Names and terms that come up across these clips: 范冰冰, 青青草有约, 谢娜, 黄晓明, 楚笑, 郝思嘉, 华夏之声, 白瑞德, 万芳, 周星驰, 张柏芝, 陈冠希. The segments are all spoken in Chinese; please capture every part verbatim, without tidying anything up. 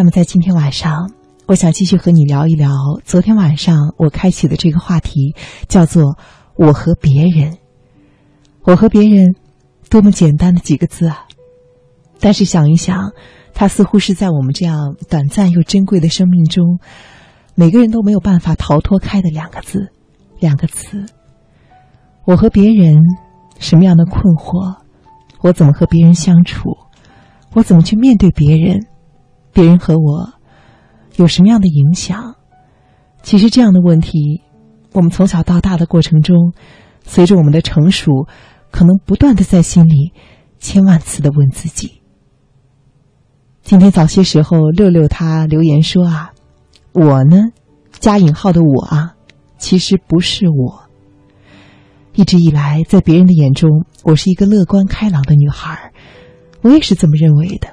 那么在今天晚上，我想继续和你聊一聊昨天晚上我开启的这个话题，叫做我和别人。我和别人，多么简单的几个字啊，但是想一想，它似乎是在我们这样短暂又珍贵的生命中，每个人都没有办法逃脱开的两个字，两个词。我和别人什么样的困惑，我怎么和别人相处，我怎么去面对别人，别人和我有什么样的影响。其实这样的问题，我们从小到大的过程中，随着我们的成熟，可能不断地在心里千万次地问自己。今天早些时候，六六他留言说啊，我呢，加引号的我啊，其实不是我。一直以来，在别人的眼中，我是一个乐观开朗的女孩，我也是这么认为的。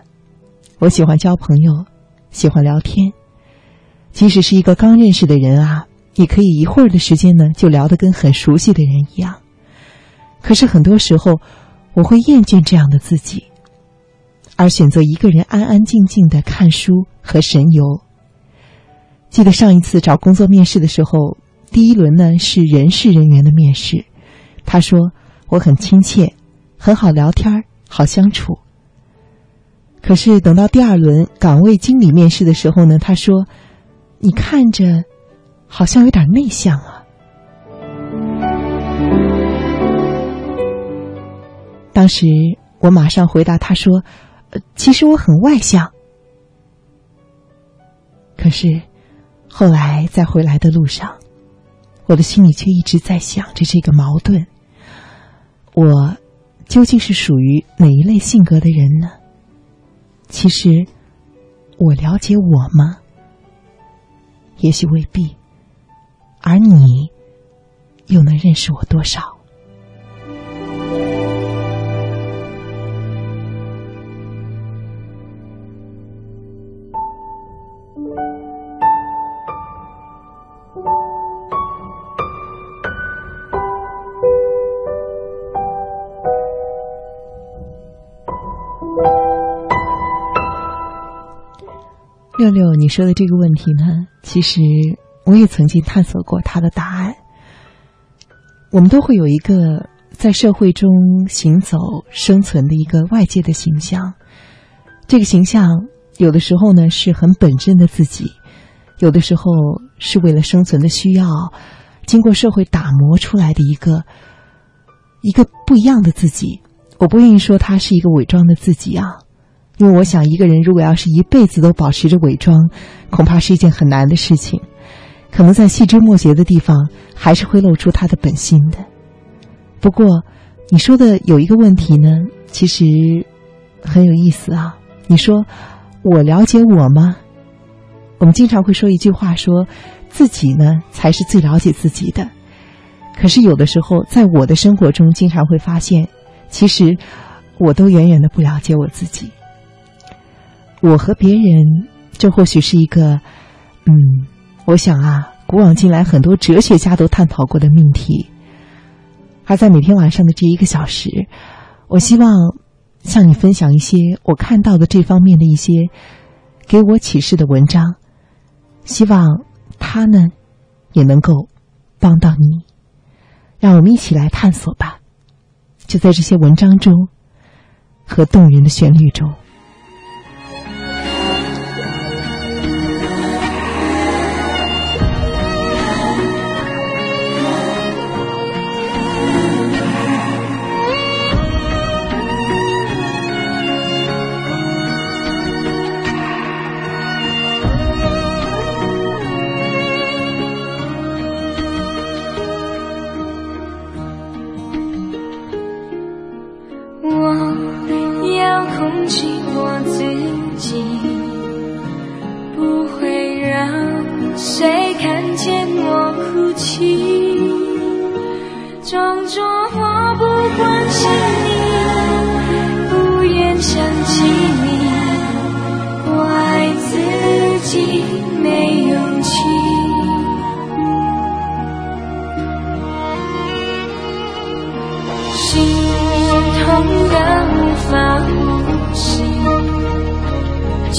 我喜欢交朋友，喜欢聊天，即使是一个刚认识的人啊，也可以一会儿的时间呢，就聊得跟很熟悉的人一样。可是很多时候，我会厌倦这样的自己，而选择一个人安安静静的看书和神游。记得上一次找工作面试的时候，第一轮呢是人事人员的面试，他说我很亲切，很好聊天，好相处。可是等到第二轮岗位经理面试的时候呢，他说你看着好像有点内向啊。当时我马上回答他说、呃、其实我很外向。可是后来在回来的路上，我的心里却一直在想着这个矛盾，我究竟是属于哪一类性格的人呢？其实我了解我吗？也许未必，而你又能认识我多少？六六，你说的这个问题呢，其实我也曾经探索过它的答案。我们都会有一个在社会中行走生存的一个外界的形象，这个形象有的时候呢是很本真的自己，有的时候是为了生存的需要，经过社会打磨出来的一个一个不一样的自己。我不愿意说它是一个伪装的自己啊，因为我想一个人如果要是一辈子都保持着伪装，恐怕是一件很难的事情，可能在细枝末节的地方还是会露出他的本心的。不过你说的有一个问题呢，其实很有意思啊。你说我了解我吗？我们经常会说一句话，说自己呢才是最了解自己的。可是有的时候在我的生活中经常会发现，其实我都远远的不了解我自己。我和别人，这或许是一个嗯，我想啊，古往今来很多哲学家都探讨过的命题。而在每天晚上的这一个小时，我希望向你分享一些我看到的这方面的一些给我启示的文章，希望它呢也能够帮到你。让我们一起来探索吧，就在这些文章中和动人的旋律中。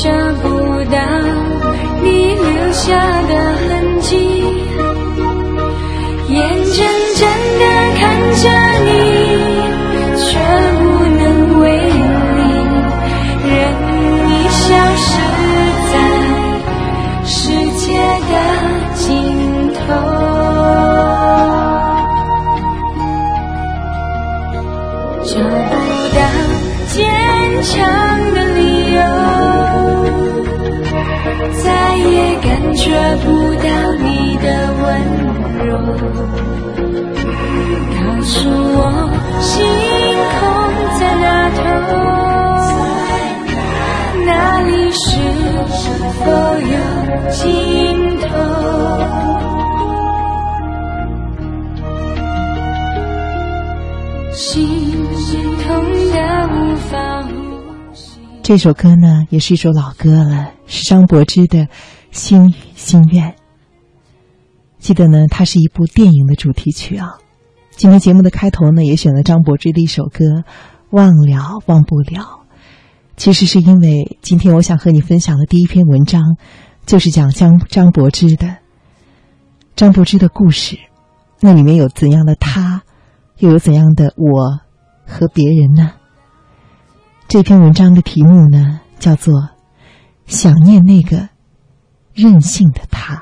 这不大告诉我，星空在哪头？哪里是否有尽头？心痛得无法呼吸。这首歌呢，也是一首老歌了，是张柏芝的《星语心愿》。记得呢，它是一部电影的主题曲啊。今天节目的开头呢，也选了张柏芝的一首歌《忘了忘不了》。其实是因为今天我想和你分享的第一篇文章，就是讲张张柏芝的张柏芝的故事。那里面有怎样的他，又有怎样的我和别人呢？这篇文章的题目呢，叫做《想念那个任性的他》。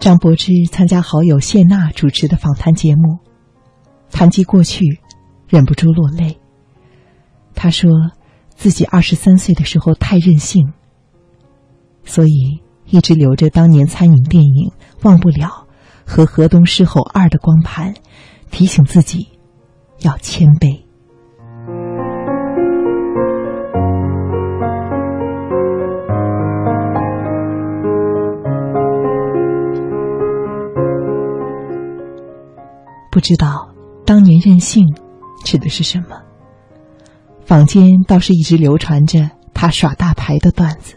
张柏芝参加好友谢娜主持的访谈节目，谈及过去，忍不住落泪。她说自己二十三岁的时候太任性，所以一直留着当年参与电影《忘不了》和《河东狮吼二》的光盘，提醒自己要谦卑。不知道当年任性指的是什么，坊间倒是一直流传着他耍大牌的段子。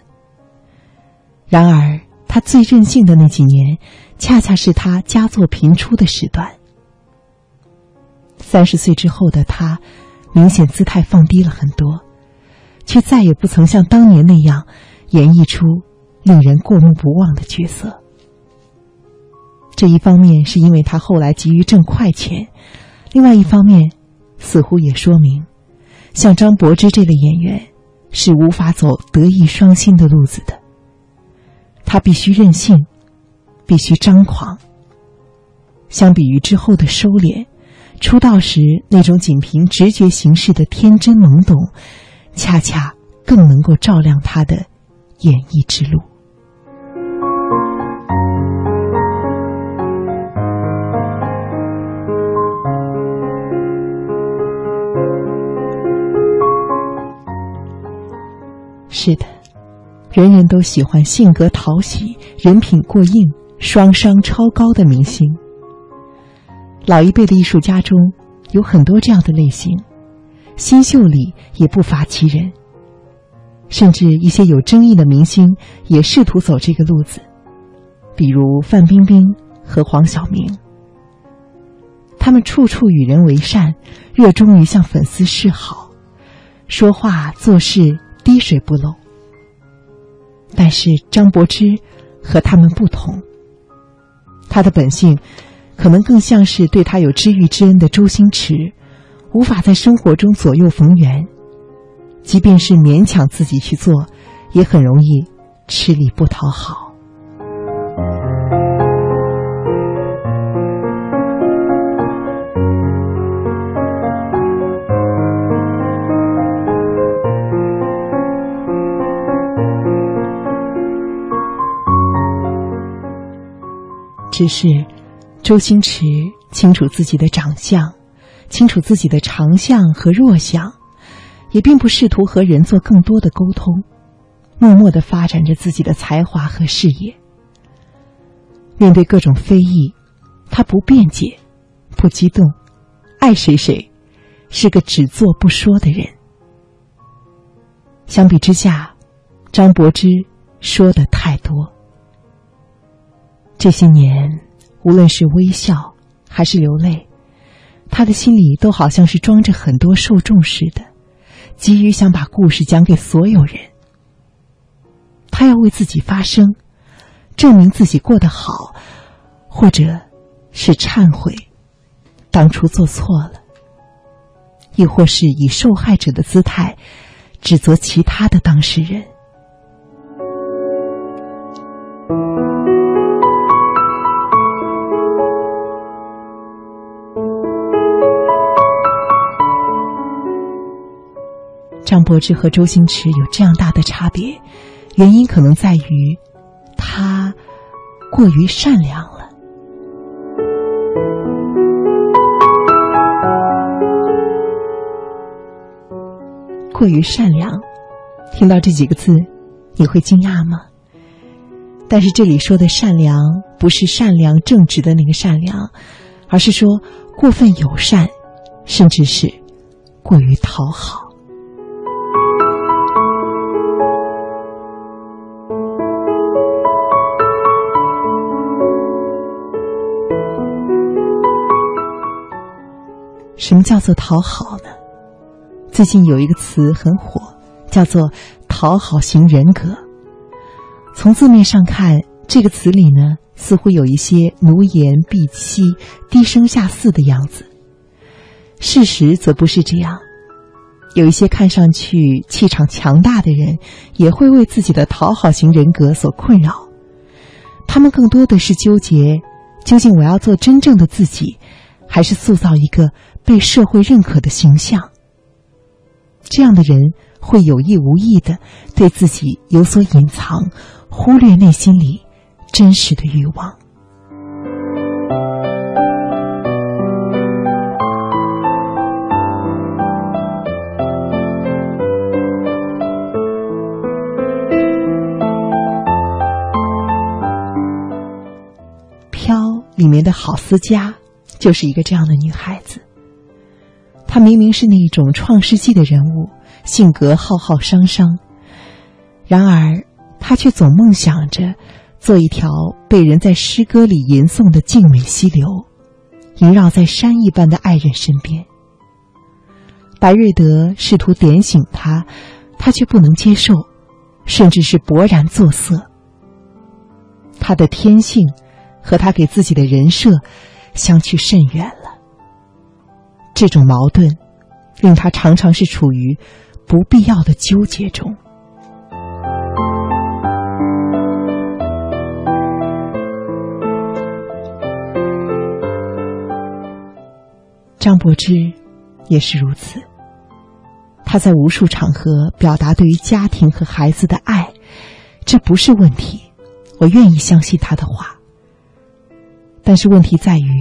然而他最任性的那几年，恰恰是他佳作频出的时段。三十岁之后的他，明显姿态放低了很多，却再也不曾像当年那样演绎出令人过目不忘的角色。这一方面是因为他后来急于挣快钱，另外一方面似乎也说明像张柏芝这类演员是无法走德艺双馨的路子的。他必须任性，必须张狂。相比于之后的收敛，出道时那种仅凭直觉行事的天真懵懂，恰恰更能够照亮他的演艺之路。是的，人人都喜欢性格讨喜、人品过硬、双商超高的明星。老一辈的艺术家中有很多这样的类型，新秀里也不乏其人，甚至一些有争议的明星也试图走这个路子，比如范冰冰和黄晓明。他们处处与人为善，热衷于向粉丝示好，说话做事滴水不漏。但是张柏芝和他们不同，他的本性可能更像是对他有知遇之恩的周星驰，无法在生活中左右逢源，即便是勉强自己去做，也很容易吃力不讨好。只是周星驰清楚自己的长相，清楚自己的长项和弱项，也并不试图和人做更多的沟通，默默地发展着自己的才华和事业。面对各种非议，他不辩解，不激动，爱谁谁，是个只做不说的人。相比之下，张柏芝说的太多。这些年，无论是微笑还是流泪，他的心里都好像是装着很多受众似的，急于想把故事讲给所有人。他要为自己发声，证明自己过得好，或者是忏悔当初做错了，亦或是以受害者的姿态指责其他的当事人。张柏芝和周星驰有这样大的差别，原因可能在于他过于善良了。过于善良，听到这几个字你会惊讶吗？但是这里说的善良不是善良正直的那个善良，而是说过分友善，甚至是过于讨好。什么叫做讨好呢？最近有一个词很火，叫做讨好型人格。从字面上看，这个词里呢，似乎有一些奴颜婢膝、低声下气的样子。事实则不是这样，有一些看上去气场强大的人，也会为自己的讨好型人格所困扰。他们更多的是纠结，究竟我要做真正的自己，还是塑造一个被社会认可的形象。这样的人会有意无意地对自己有所隐藏，忽略内心里真实的欲望。飘里面的郝思嘉就是一个这样的女孩子，她明明是那种创世纪的人物，性格浩浩汤汤，然而她却总梦想着做一条被人在诗歌里吟诵的静美溪流，萦绕在山一般的爱人身边。白瑞德试图点醒她，她却不能接受，甚至是勃然作色。她的天性和她给自己的人设相去甚远了，这种矛盾令他常常是处于不必要的纠结中。张柏芝也是如此，他在无数场合表达对于家庭和孩子的爱，这不是问题，我愿意相信他的话。但是问题在于，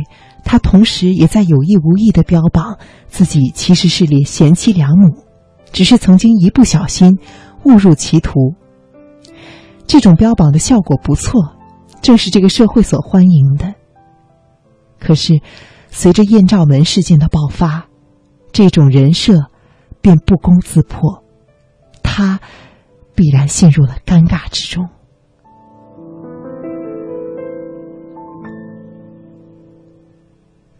他同时也在有意无意地标榜自己其实是贤妻良母，只是曾经一不小心误入歧途。这种标榜的效果不错，正是这个社会所欢迎的。可是，随着艳照门事件的爆发，这种人设便不攻自破，他必然陷入了尴尬之中。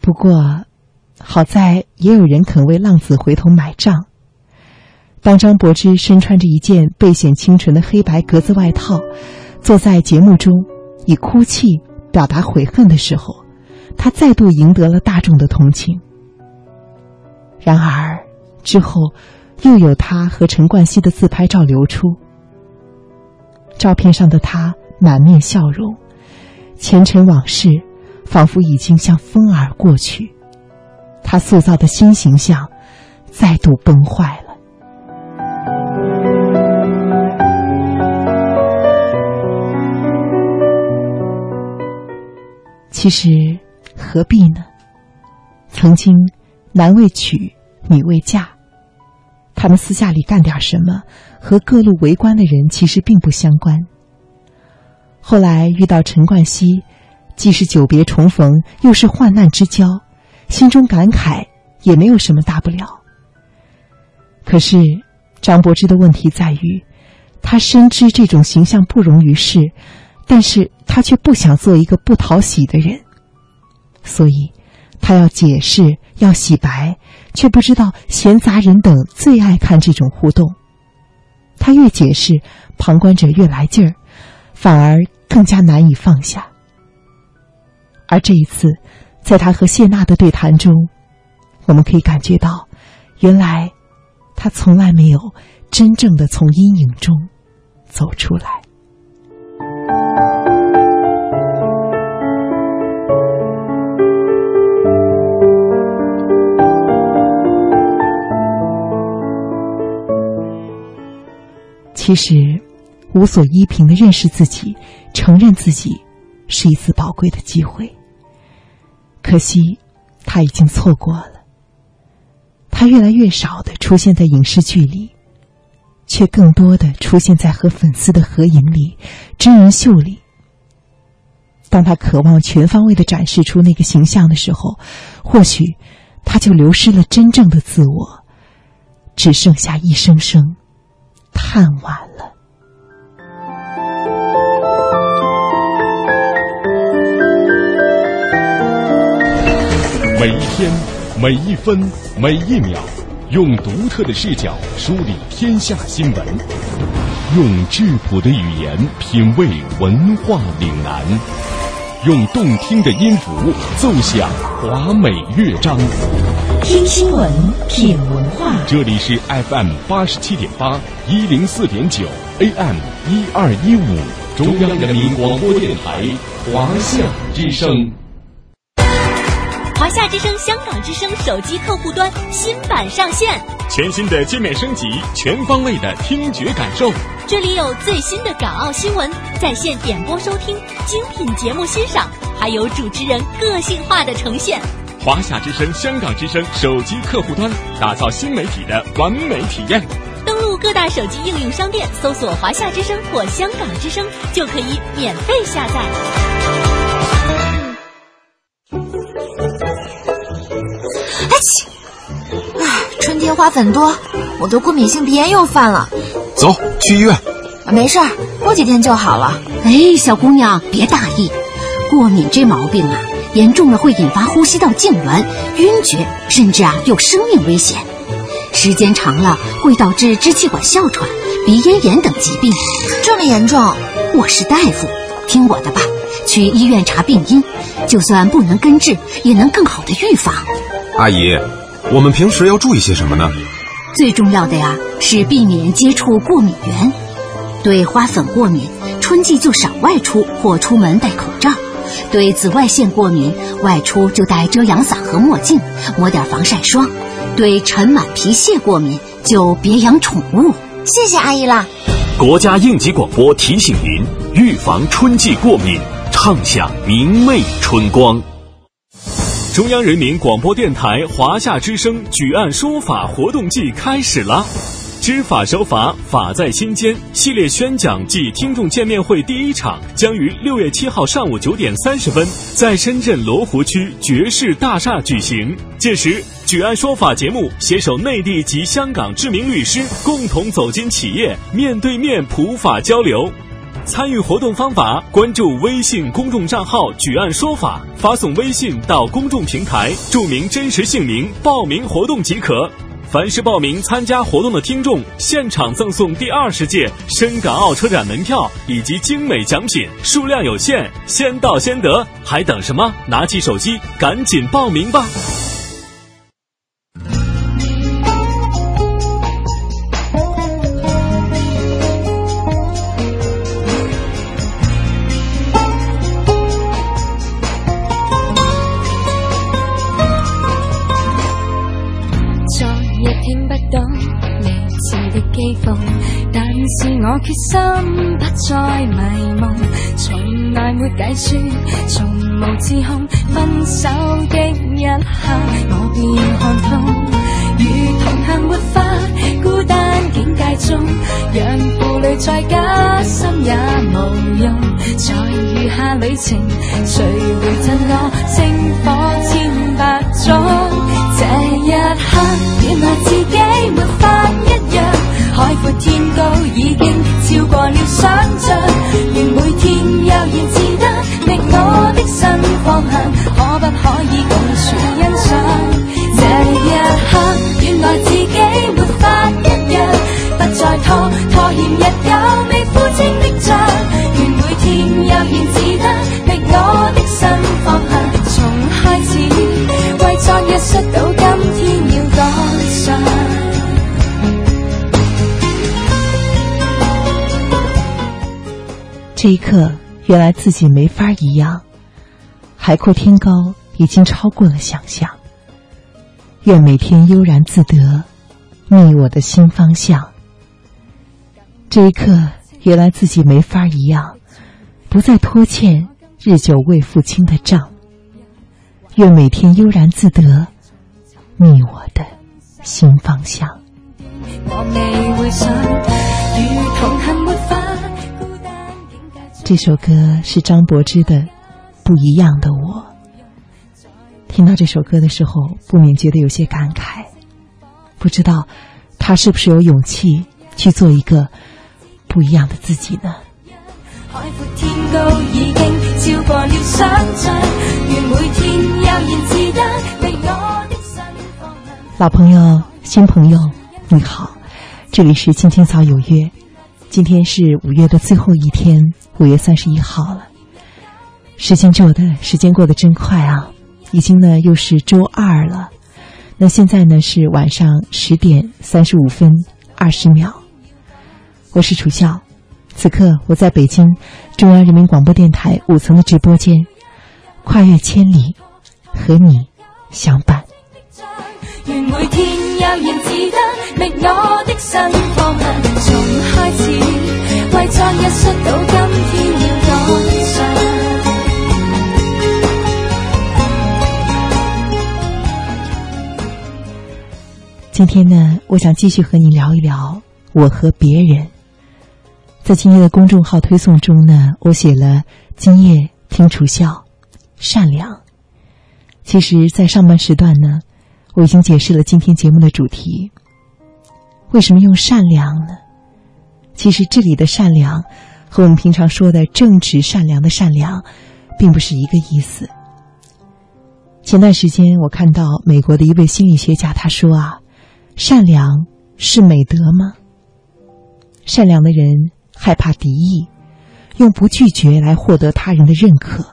不过好在也有人肯为浪子回头买账。当张柏芝身穿着一件背显清纯的黑白格子外套，坐在节目中以哭泣表达悔恨的时候，她再度赢得了大众的同情。然而之后又有她和陈冠希的自拍照流出，照片上的她满面笑容，前尘往事仿佛已经像风儿过去，他塑造的新形象再度崩坏了。其实何必呢？曾经男为娶，女为嫁，他们私下里干点什么，和各路围观的人其实并不相关。后来遇到陈冠希，既是久别重逢，又是患难之交，心中感慨也没有什么大不了。可是张柏芝的问题在于，她深知这种形象不容于世，但是她却不想做一个不讨喜的人，所以她要解释，要洗白，却不知道闲杂人等最爱看这种互动。她越解释，旁观者越来劲儿，反而更加难以放下。而这一次在他和谢娜的对谈中，我们可以感觉到，原来他从来没有真正的从阴影中走出来。其实无所依凭的认识自己，承认自己，是一次宝贵的机会，可惜他已经错过了。他越来越少地出现在影视剧里，却更多地出现在和粉丝的合影里、真人秀里。当他渴望全方位地展示出那个形象的时候，或许他就流失了真正的自我，只剩下一声声叹惋了。每一天，每一分，每一秒，用独特的视角梳理天下新闻，用质朴的语言品味文化岭南，用动听的音符奏响华美乐章。听新闻，品文化。这里是 F M 八十七点八，一零四点九 A M 一二一五，中央人民广播电台华夏之声。华夏之声、香港之声手机客户端新版上线，全新的界面升级，全方位的听觉感受。这里有最新的港澳新闻，在线点播收听，精品节目欣赏，还有主持人个性化的呈现。华夏之声、香港之声手机客户端，打造新媒体的完美体验。登录各大手机应用商店，搜索华夏之声或香港之声，就可以免费下载。春天花粉多，我的过敏性鼻炎又犯了。走，去医院。没事儿，过几天就好了。哎，小姑娘，别大意，过敏这毛病啊，严重了会引发呼吸道痉挛、晕厥，甚至啊有生命危险。时间长了会导致支气管哮喘、鼻咽炎等疾病。这么严重？我是大夫，听我的吧，去医院查病因，就算不能根治，也能更好的预防。阿姨，我们平时要注意些什么呢？最重要的呀，是避免接触过敏源。对花粉过敏，春季就少外出或出门戴口罩；对紫外线过敏，外出就戴遮阳伞和墨镜，抹点防晒霜；对尘螨皮屑过敏，就别养宠物。谢谢阿姨啦！国家应急广播提醒您，预防春季过敏，畅享明媚春光。中央人民广播电台华夏之声举案说法活动季开始啦！知法守法，法在心间系列宣讲暨听众见面会第一场将于六月七号上午九点三十分在深圳罗湖区爵士大厦举行。届时，举案说法节目携手内地及香港知名律师，共同走进企业，面对面普法交流。参与活动方法，关注微信公众账号举案说法，发送微信到公众平台，注明真实姓名，报名活动即可。凡是报名参加活动的听众，现场赠送第二十届深港澳车展门票以及精美奖品，数量有限，先到先得，还等什么？拿起手机，赶紧报名吧！我決心不再迷夢，從來沒計算，從無自控。分手的一刻，我便看通，如同向活化，孤單境界中，讓負累再加深也無用。在餘下旅程，誰會襯我？星火千百種，這一刻，原來自己沒法一樣。海闊天高已經超過了想像，願每天悠然自得，覓我的新方向，可不可以共存欣賞？這一刻，原來自己沒法一樣，不再拖拖欠日久未付清的賬，願每天悠然自得，覓我的新方向，從開始為昨日摔倒，今天要趕上。这一刻，原来自己没法一样，海阔天高已经超过了想象。愿每天悠然自得，觅我的新方向。这一刻，原来自己没法一样，不再拖欠日久未付清的账。愿每天悠然自得，觅我的新方向。这首歌是张柏芝的《不一样的我》。听到这首歌的时候，不免觉得有些感慨，不知道他是不是有勇气去做一个不一样的自己呢？海阔天高已经超过了想象，愿每天悠然自得，为我的心放亮。老朋友、新朋友，你好，这里是青青草有约。今天是五月的最后一天，五月三十一号了。时间过的时间过得真快啊！已经呢又是周二了。那现在呢是晚上十点三十五分二十秒。我是楚笑，此刻我在北京中央人民广播电台五层的直播间，跨越千里，和你相伴。愿每天悠然自得，觅我的心方向。從開始為昨日摔到今天要趕上，今天呢我想继续和你聊一聊我和别人。在今夜的公众号推送中呢，我写了今夜听楚笑善良。其实在上半时段呢，我已经解释了今天节目的主题。为什么用善良呢？其实这里的善良和我们平常说的正直善良的善良并不是一个意思。前段时间我看到美国的一位心理学家，他说啊，善良是美德吗？善良的人害怕敌意，用不拒绝来获得他人的认可。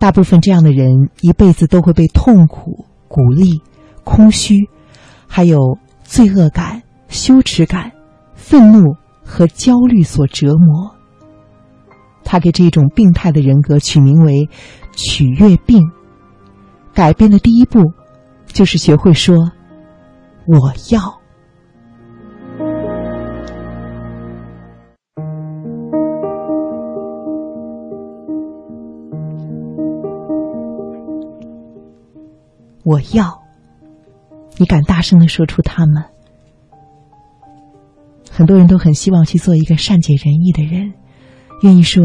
大部分这样的人一辈子都会被痛苦、鼓励、空虚，还有罪恶感、羞耻感、愤怒和焦虑所折磨。他给这种病态的人格取名为取悦病。改变的第一步就是学会说我要。我要。你敢大声地说出他们。很多人都很希望去做一个善解人意的人，愿意说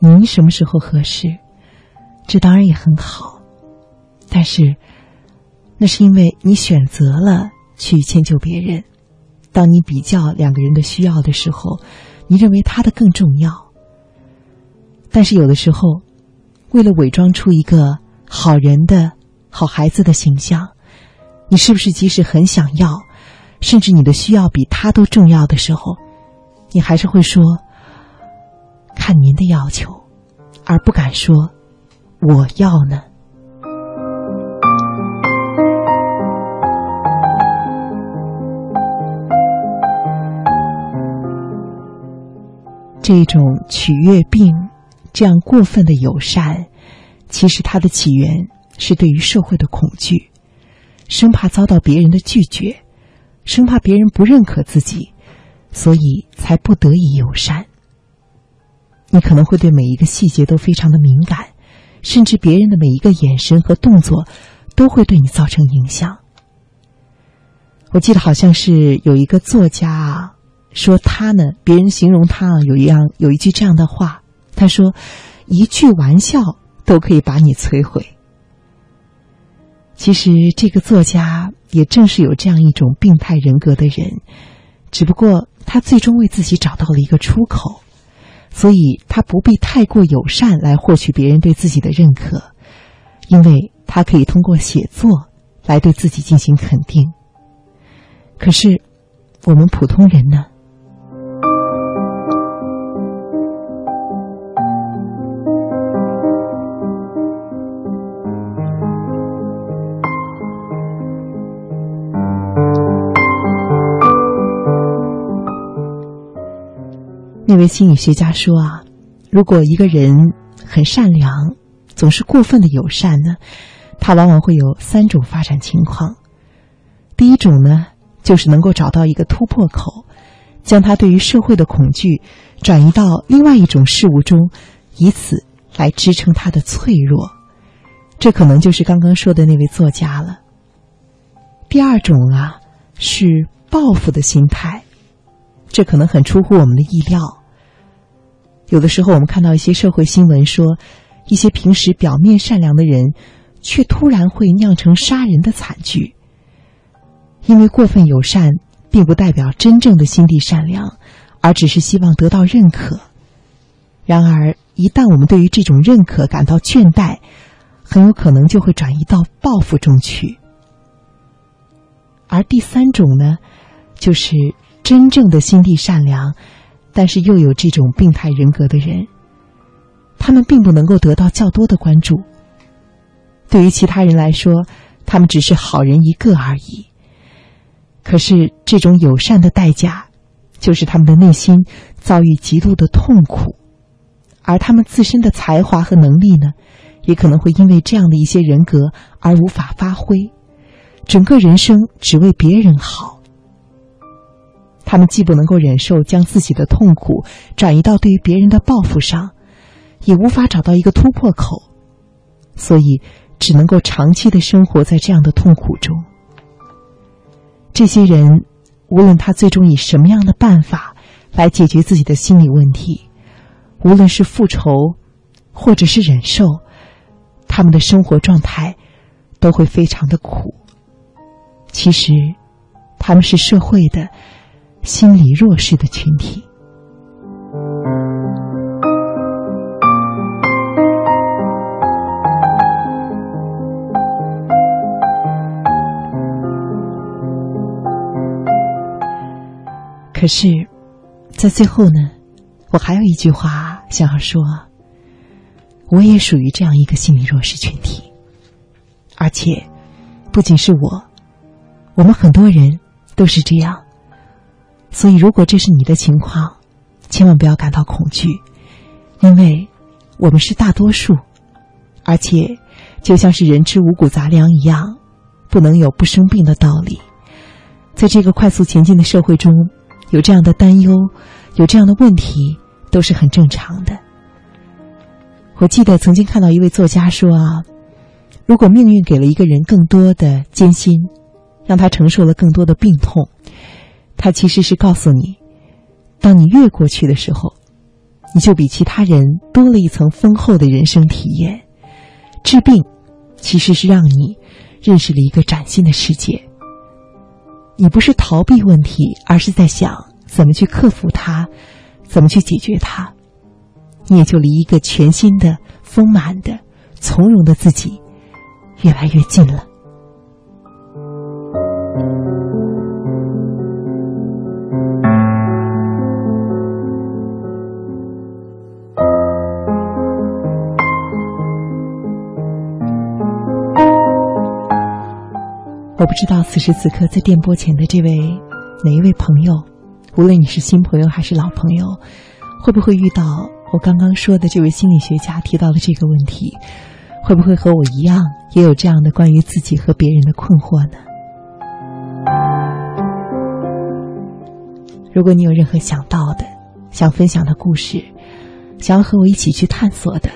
您什么时候合适，这当然也很好，但是那是因为你选择了去迁就别人。当你比较两个人的需要的时候，你认为他的更重要。但是有的时候，为了伪装出一个好人的好孩子的形象，你是不是即使很想要，甚至你的需要比他都重要的时候，你还是会说看您的要求，而不敢说我要呢？这种取悦病，这样过分的友善，其实它的起源是对于社会的恐惧，生怕遭到别人的拒绝，生怕别人不认可自己，所以才不得已友善。你可能会对每一个细节都非常的敏感，甚至别人的每一个眼神和动作都会对你造成影响。我记得好像是有一个作家啊，说他呢，别人形容他啊，有一样有一句这样的话，他说一句玩笑都可以把你摧毁。其实这个作家也正是有这样一种病态人格的人，只不过他最终为自己找到了一个出口，所以他不必太过友善来获取别人对自己的认可，因为他可以通过写作来对自己进行肯定。可是我们普通人呢？那位心理学家说啊，如果一个人很善良，总是过分的友善呢，他往往会有三种发展情况。第一种呢，就是能够找到一个突破口，将他对于社会的恐惧转移到另外一种事物中，以此来支撑他的脆弱。这可能就是刚刚说的那位作家了。第二种啊，是报复的心态，这可能很出乎我们的意料。有的时候我们看到一些社会新闻说，一些平时表面善良的人却突然会酿成杀人的惨剧。因为过分友善并不代表真正的心地善良，而只是希望得到认可。然而一旦我们对于这种认可感到倦怠，很有可能就会转移到报复中去。而第三种呢，就是真正的心地善良，但是又有这种病态人格的人，他们并不能够得到较多的关注。对于其他人来说，他们只是好人一个而已。可是这种友善的代价，就是他们的内心遭遇极度的痛苦，而他们自身的才华和能力呢，也可能会因为这样的一些人格而无法发挥，整个人生只为别人好。他们既不能够忍受将自己的痛苦转移到对于别人的报复上，也无法找到一个突破口，所以只能够长期的生活在这样的痛苦中。这些人无论他最终以什么样的办法来解决自己的心理问题，无论是复仇或者是忍受，他们的生活状态都会非常的苦。其实他们是社会的心理弱势的群体。可是在最后呢，我还有一句话想要说，我也属于这样一个心理弱势群体，而且不仅是我，我们很多人都是这样。所以如果这是你的情况，千万不要感到恐惧，因为我们是大多数，而且就像是人吃五谷杂粮一样，不能有不生病的道理。在这个快速前进的社会中，有这样的担忧，有这样的问题，都是很正常的。我记得曾经看到一位作家说啊，如果命运给了一个人更多的艰辛，让他承受了更多的病痛，他其实是告诉你，当你越过去的时候，你就比其他人多了一层丰厚的人生体验。治病其实是让你认识了一个崭新的世界。你不是逃避问题，而是在想怎么去克服它，怎么去解决它。你也就离一个全新的、丰满的、从容的自己越来越近了。我不知道此时此刻在电波前的这位哪一位朋友，无论你是新朋友还是老朋友，会不会遇到我刚刚说的这位心理学家提到的这个问题，会不会和我一样也有这样的关于自己和别人的困惑呢？如果你有任何想到的、想分享的故事，想要和我一起去探索的，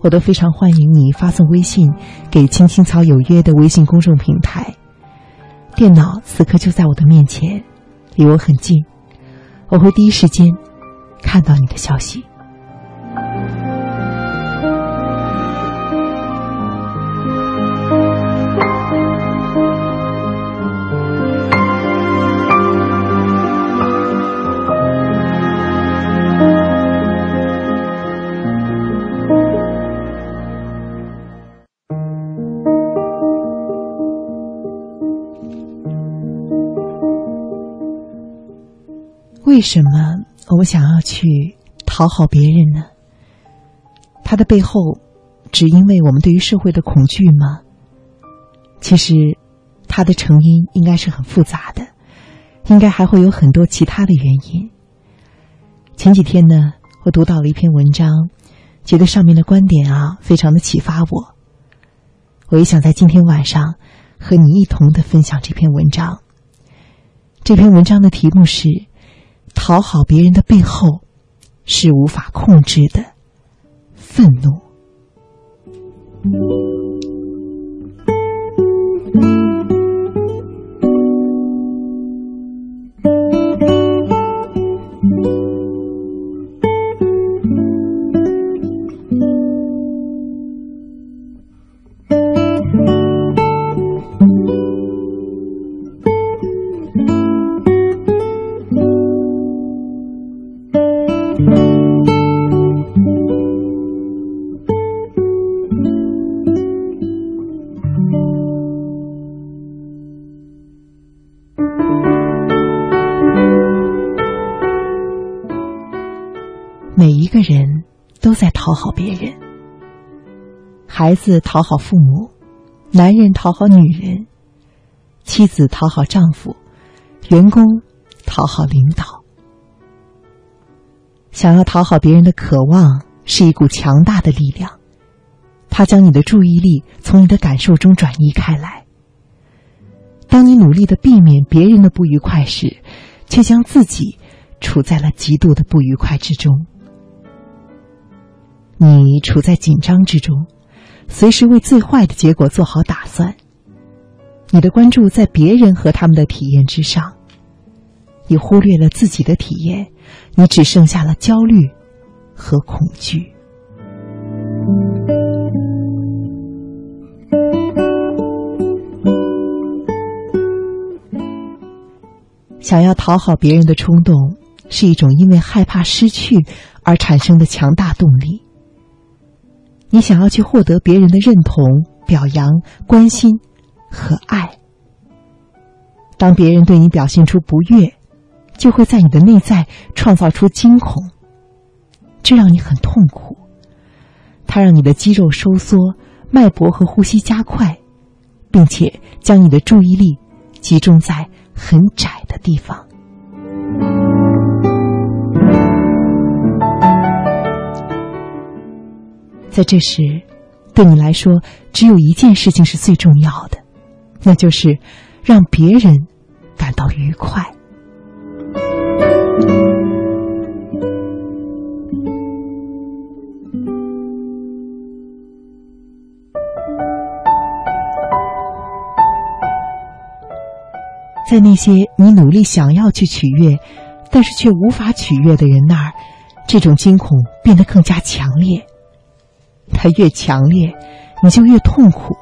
我都非常欢迎你发送微信给青青草有约的微信公众平台。电脑此刻就在我的面前，离我很近，我会第一时间看到你的消息。为什么我们想要去讨好别人呢？它的背后只因为我们对于社会的恐惧吗？其实它的成因应该是很复杂的，应该还会有很多其他的原因。前几天呢，我读到了一篇文章，觉得上面的观点啊，非常的启发我。我也想在今天晚上和你一同的分享这篇文章。这篇文章的题目是：讨好别人的背后是无法控制的愤怒。每一个人都在讨好别人，孩子讨好父母，男人讨好女人，妻子讨好丈夫，员工讨好领导。想要讨好别人的渴望是一股强大的力量，它将你的注意力从你的感受中转移开来。当你努力地避免别人的不愉快时，却将自己处在了极度的不愉快之中。你处在紧张之中，随时为最坏的结果做好打算。你的关注在别人和他们的体验之上，你忽略了自己的体验，你只剩下了焦虑和恐惧。想要讨好别人的冲动是一种因为害怕失去而产生的强大动力。你想要去获得别人的认同、表扬、关心和爱。当别人对你表现出不悦，就会在你的内在创造出惊恐，这让你很痛苦。它让你的肌肉收缩，脉搏和呼吸加快，并且将你的注意力集中在很窄的地方。在这时，对你来说只有一件事情是最重要的，那就是让别人感到愉快。在那些你努力想要去取悦，但是却无法取悦的人那儿，这种惊恐变得更加强烈。它越强烈，你就越痛苦，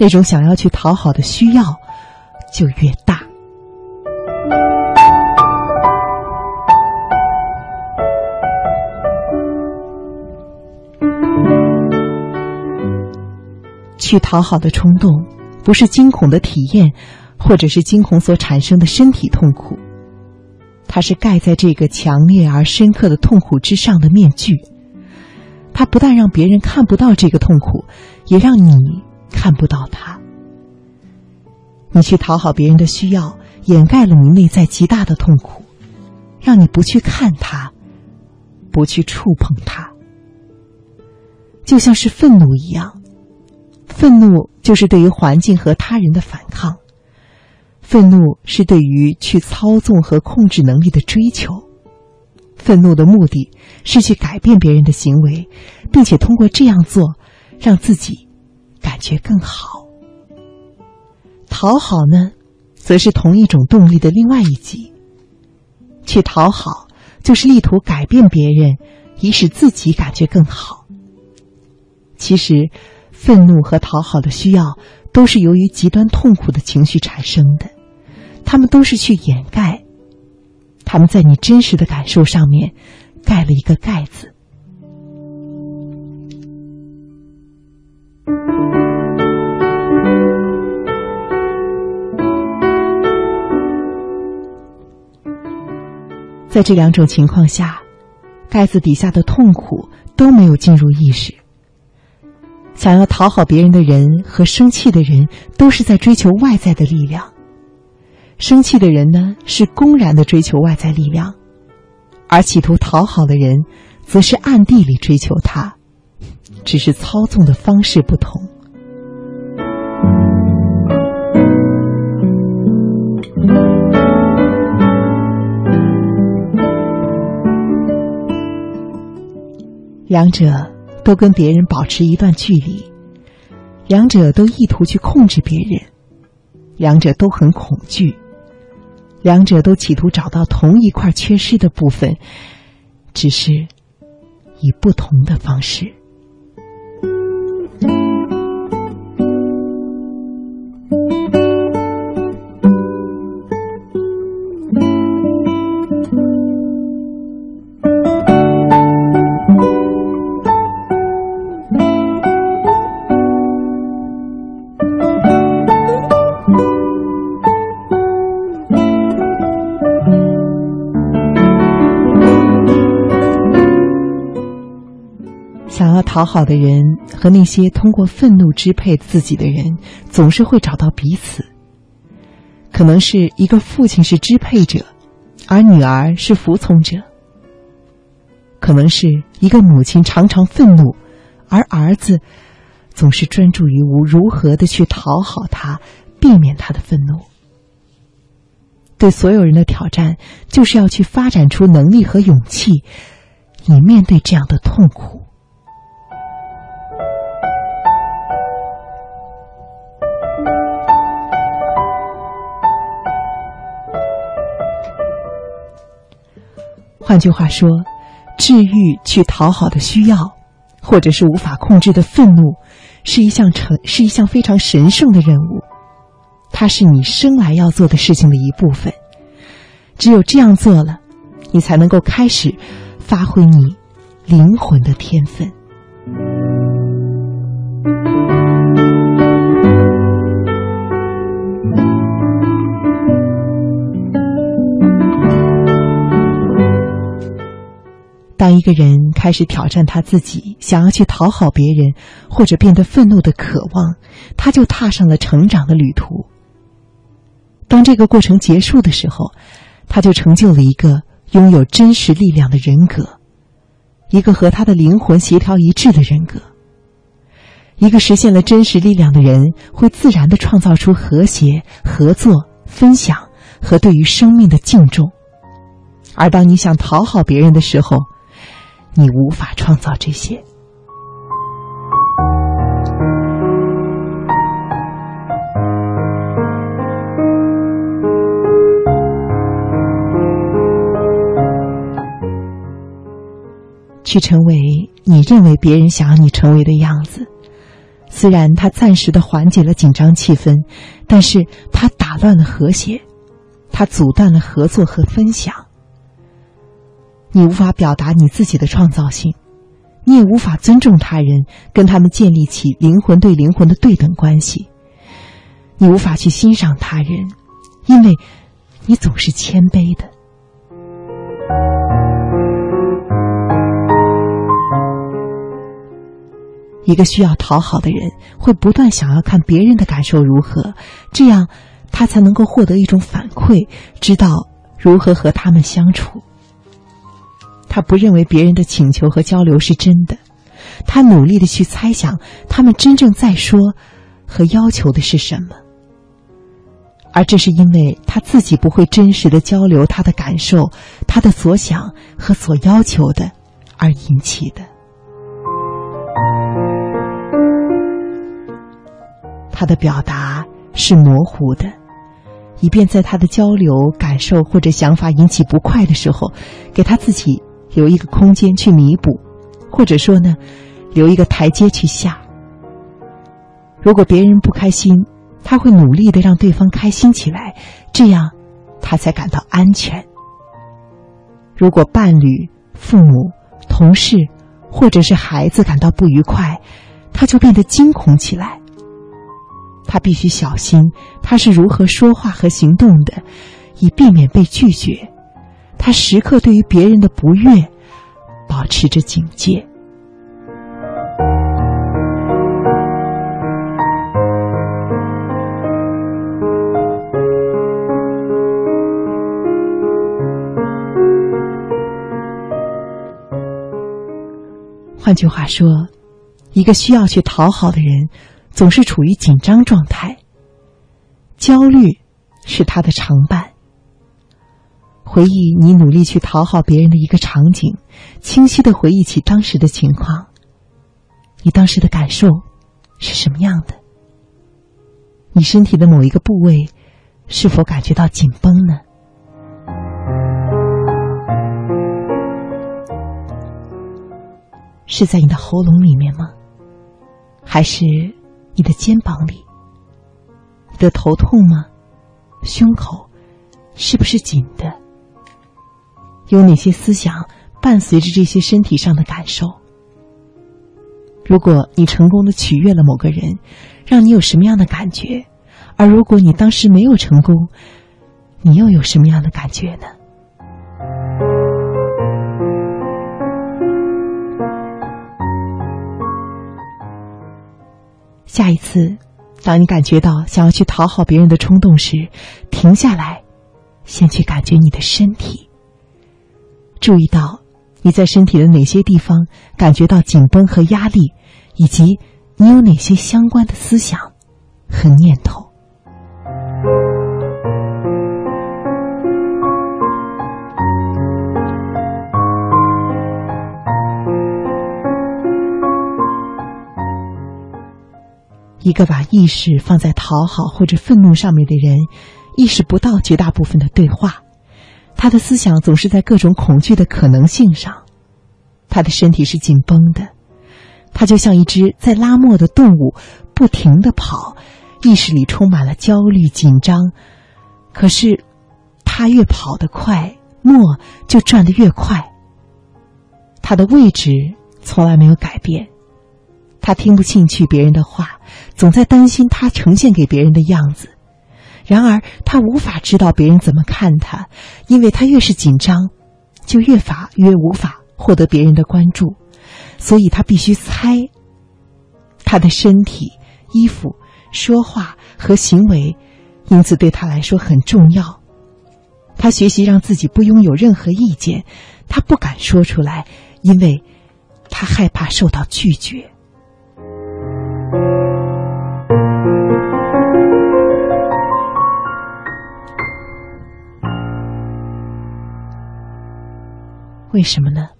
那种想要去讨好的需要就越大。去讨好的冲动不是惊恐的体验，或者是惊恐所产生的身体痛苦，它是盖在这个强烈而深刻的痛苦之上的面具。它不但让别人看不到这个痛苦，也让你看不到它。你去讨好别人的需要，掩盖了你内在极大的痛苦，让你不去看它，不去触碰它。就像是愤怒一样，愤怒就是对于环境和他人的反抗，愤怒是对于去操纵和控制能力的追求，愤怒的目的是去改变别人的行为，并且通过这样做，让自己感觉更好。讨好呢，则是同一种动力的另外一极。去讨好就是力图改变别人，以使自己感觉更好。其实，愤怒和讨好的需要都是由于极端痛苦的情绪产生的。他们都是去掩盖，他们在你真实的感受上面盖了一个盖子。在这两种情况下，盖子底下的痛苦都没有进入意识。想要讨好别人的人和生气的人都是在追求外在的力量。生气的人呢，是公然地追求外在力量，而企图讨好的人则是暗地里追求他，只是操纵的方式不同。两者都跟别人保持一段距离，两者都意图去控制别人，两者都很恐惧，两者都企图找到同一块缺失的部分，只是以不同的方式。讨好的人和那些通过愤怒支配自己的人，总是会找到彼此。可能是一个父亲是支配者，而女儿是服从者；可能是一个母亲常常愤怒，而儿子总是专注于无如何的去讨好她，避免她的愤怒。对所有人的挑战，就是要去发展出能力和勇气，以面对这样的痛苦。换句话说，治愈去讨好的需要，或者是无法控制的愤怒，是一项成是一项非常神圣的任务，它是你生来要做的事情的一部分。只有这样做了，你才能够开始发挥你灵魂的天分。当一个人开始挑战他自己，想要去讨好别人，或者变得愤怒的渴望，他就踏上了成长的旅途。当这个过程结束的时候，他就成就了一个拥有真实力量的人格，一个和他的灵魂协调一致的人格。一个实现了真实力量的人，会自然地创造出和谐、合作、分享和对于生命的敬重。而当你想讨好别人的时候，你无法创造这些。去成为你认为别人想要你成为的样子，虽然它暂时的缓解了紧张气氛，但是它打乱了和谐，它阻断了合作和分享。你无法表达你自己的创造性，你也无法尊重他人，跟他们建立起灵魂对灵魂的对等关系。你无法去欣赏他人，因为你总是谦卑的。一个需要讨好的人，会不断想要看别人的感受如何，这样他才能够获得一种反馈，知道如何和他们相处。他不认为别人的请求和交流是真的，他努力地去猜想他们真正在说和要求的是什么。而这是因为他自己不会真实地交流他的感受、他的所想和所要求的而引起的。他的表达是模糊的，以便在他的交流、感受或者想法引起不快的时候，给他自己留一个空间去弥补，或者说呢，留一个台阶去下。如果别人不开心，他会努力地让对方开心起来，这样他才感到安全。如果伴侣、父母、同事或者是孩子感到不愉快，他就变得惊恐起来。他必须小心他是如何说话和行动的，以避免被拒绝。他时刻对于别人的不悦保持着警戒。换句话说，一个需要去讨好的人总是处于紧张状态，焦虑是他的常伴。回忆你努力去讨好别人的一个场景，清晰地回忆起当时的情况，你当时的感受是什么样的？你身体的某一个部位是否感觉到紧绷呢？是在你的喉咙里面吗？还是你的肩膀里？你的头痛吗？胸口是不是紧的？有哪些思想伴随着这些身体上的感受？如果你成功地取悦了某个人，让你有什么样的感觉？而如果你当时没有成功，你又有什么样的感觉呢？下一次，当你感觉到想要去讨好别人的冲动时，停下来，先去感觉你的身体，注意到你在身体的哪些地方感觉到紧绷和压力，以及你有哪些相关的思想和念头。一个把意识放在讨好或者愤怒上面的人，意识不到绝大部分的对话，他的思想总是在各种恐惧的可能性上，他的身体是紧绷的，他就像一只在拉磨的动物，不停地跑，意识里充满了焦虑紧张，可是他越跑得快，磨就转得越快。他的位置从来没有改变，他听不进去别人的话，总在担心他呈现给别人的样子。然而他无法知道别人怎么看他，因为他越是紧张，就越法越无法获得别人的关注，所以他必须猜。他的身体、衣服、说话和行为因此对他来说很重要。他学习让自己不拥有任何意见，他不敢说出来，因为他害怕受到拒绝。为什么呢？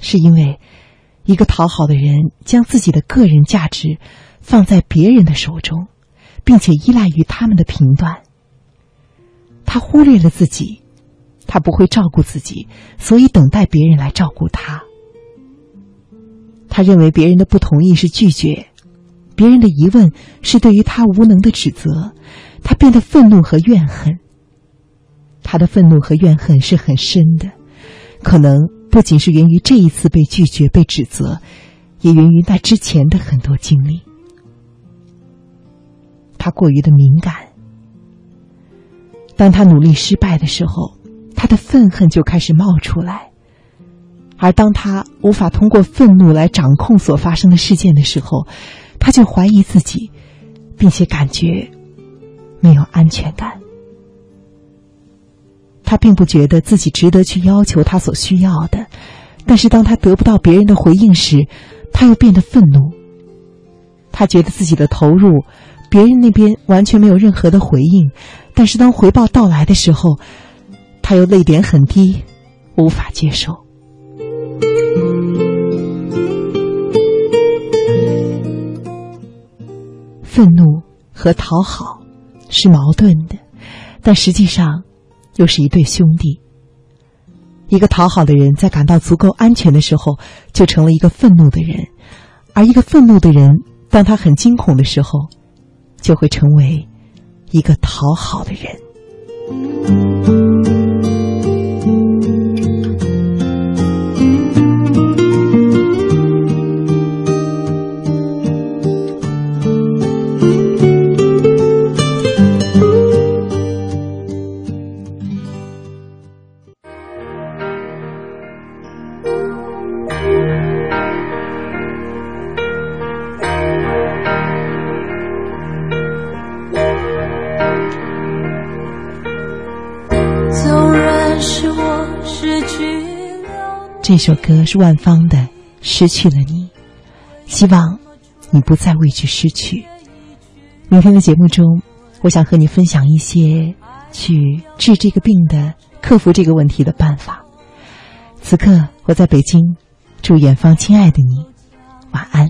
是因为一个讨好的人将自己的个人价值放在别人的手中，并且依赖于他们的评断。他忽略了自己，他不会照顾自己，所以等待别人来照顾他。他认为别人的不同意是拒绝，别人的疑问是对于他无能的指责，他变得愤怒和怨恨。他的愤怒和怨恨是很深的，可能不仅是源于这一次被拒绝、被指责，也源于那之前的很多经历。他过于的敏感，当他努力失败的时候，他的愤恨就开始冒出来，而当他无法通过愤怒来掌控所发生的事件的时候，他就怀疑自己，并且感觉没有安全感。他并不觉得自己值得去要求他所需要的，但是当他得不到别人的回应时，他又变得愤怒。他觉得自己的投入，别人那边完全没有任何的回应，但是当回报到来的时候，他又泪点很低，无法接受。愤怒和讨好是矛盾的，但实际上又是一对兄弟。一个讨好的人在感到足够安全的时候，就成了一个愤怒的人，而一个愤怒的人，当他很惊恐的时候，就会成为一个讨好的人。这首歌是万芳的《失去了你，希望你不再为之失去。明天的节目中，我想和你分享一些去治这个病的、克服这个问题的办法。此刻我在北京，祝远方亲爱的你晚安。